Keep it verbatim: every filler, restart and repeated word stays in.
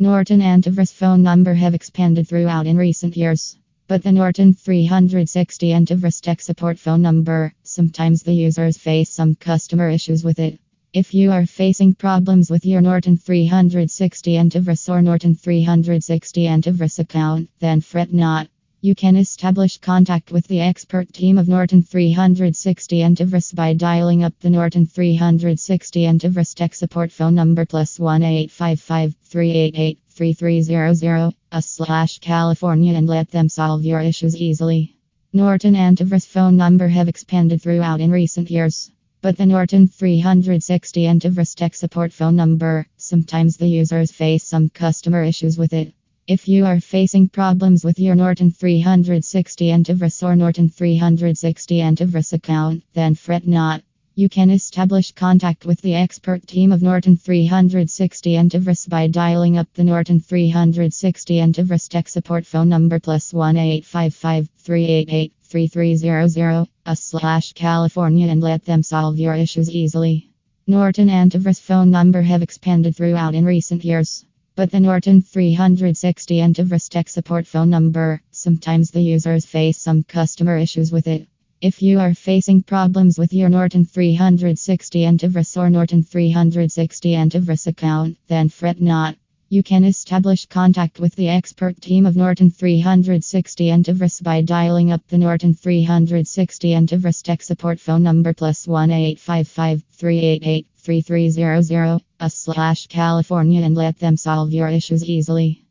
Norton Antivirus phone number have expanded throughout in recent years, but the Norton three sixty Antivirus tech support phone number, sometimes the users face some customer issues with it. If you are facing problems with your Norton three sixty Antivirus or Norton three sixty Antivirus account, then fret not. You can establish contact with the expert team of Norton three sixty Antivirus by dialing up the Norton three sixty Antivirus tech support phone number plus one eight five five, three eight eight, three three zero zero, a slash California and let them solve your issues easily. Norton Antivirus phone number have expanded throughout in recent years, but the Norton three sixty Antivirus tech support phone number, sometimes the users face some customer issues with it. If you are facing problems with your Norton three sixty Antivirus or Norton three sixty Antivirus account, then fret not. You can establish contact with the expert team of Norton three sixty Antivirus by dialing up the Norton three sixty Antivirus tech support phone number plus one eight five five, three eight eight, three three zero zero, a slash California and let them solve your issues easily. Norton Antivirus phone number have expanded throughout in recent years, but the Norton three sixty Antivirus tech support phone number, sometimes the users face some customer issues with it. If you are facing problems with your Norton three sixty Antivirus or Norton three sixty Antivirus account, then fret not. You can establish contact with the expert team of Norton three sixty Antivirus by dialing up the Norton three sixty Antivirus tech support phone number plus one eight five five, three eight eight, three three zero zero, a slash California and let them solve your issues easily.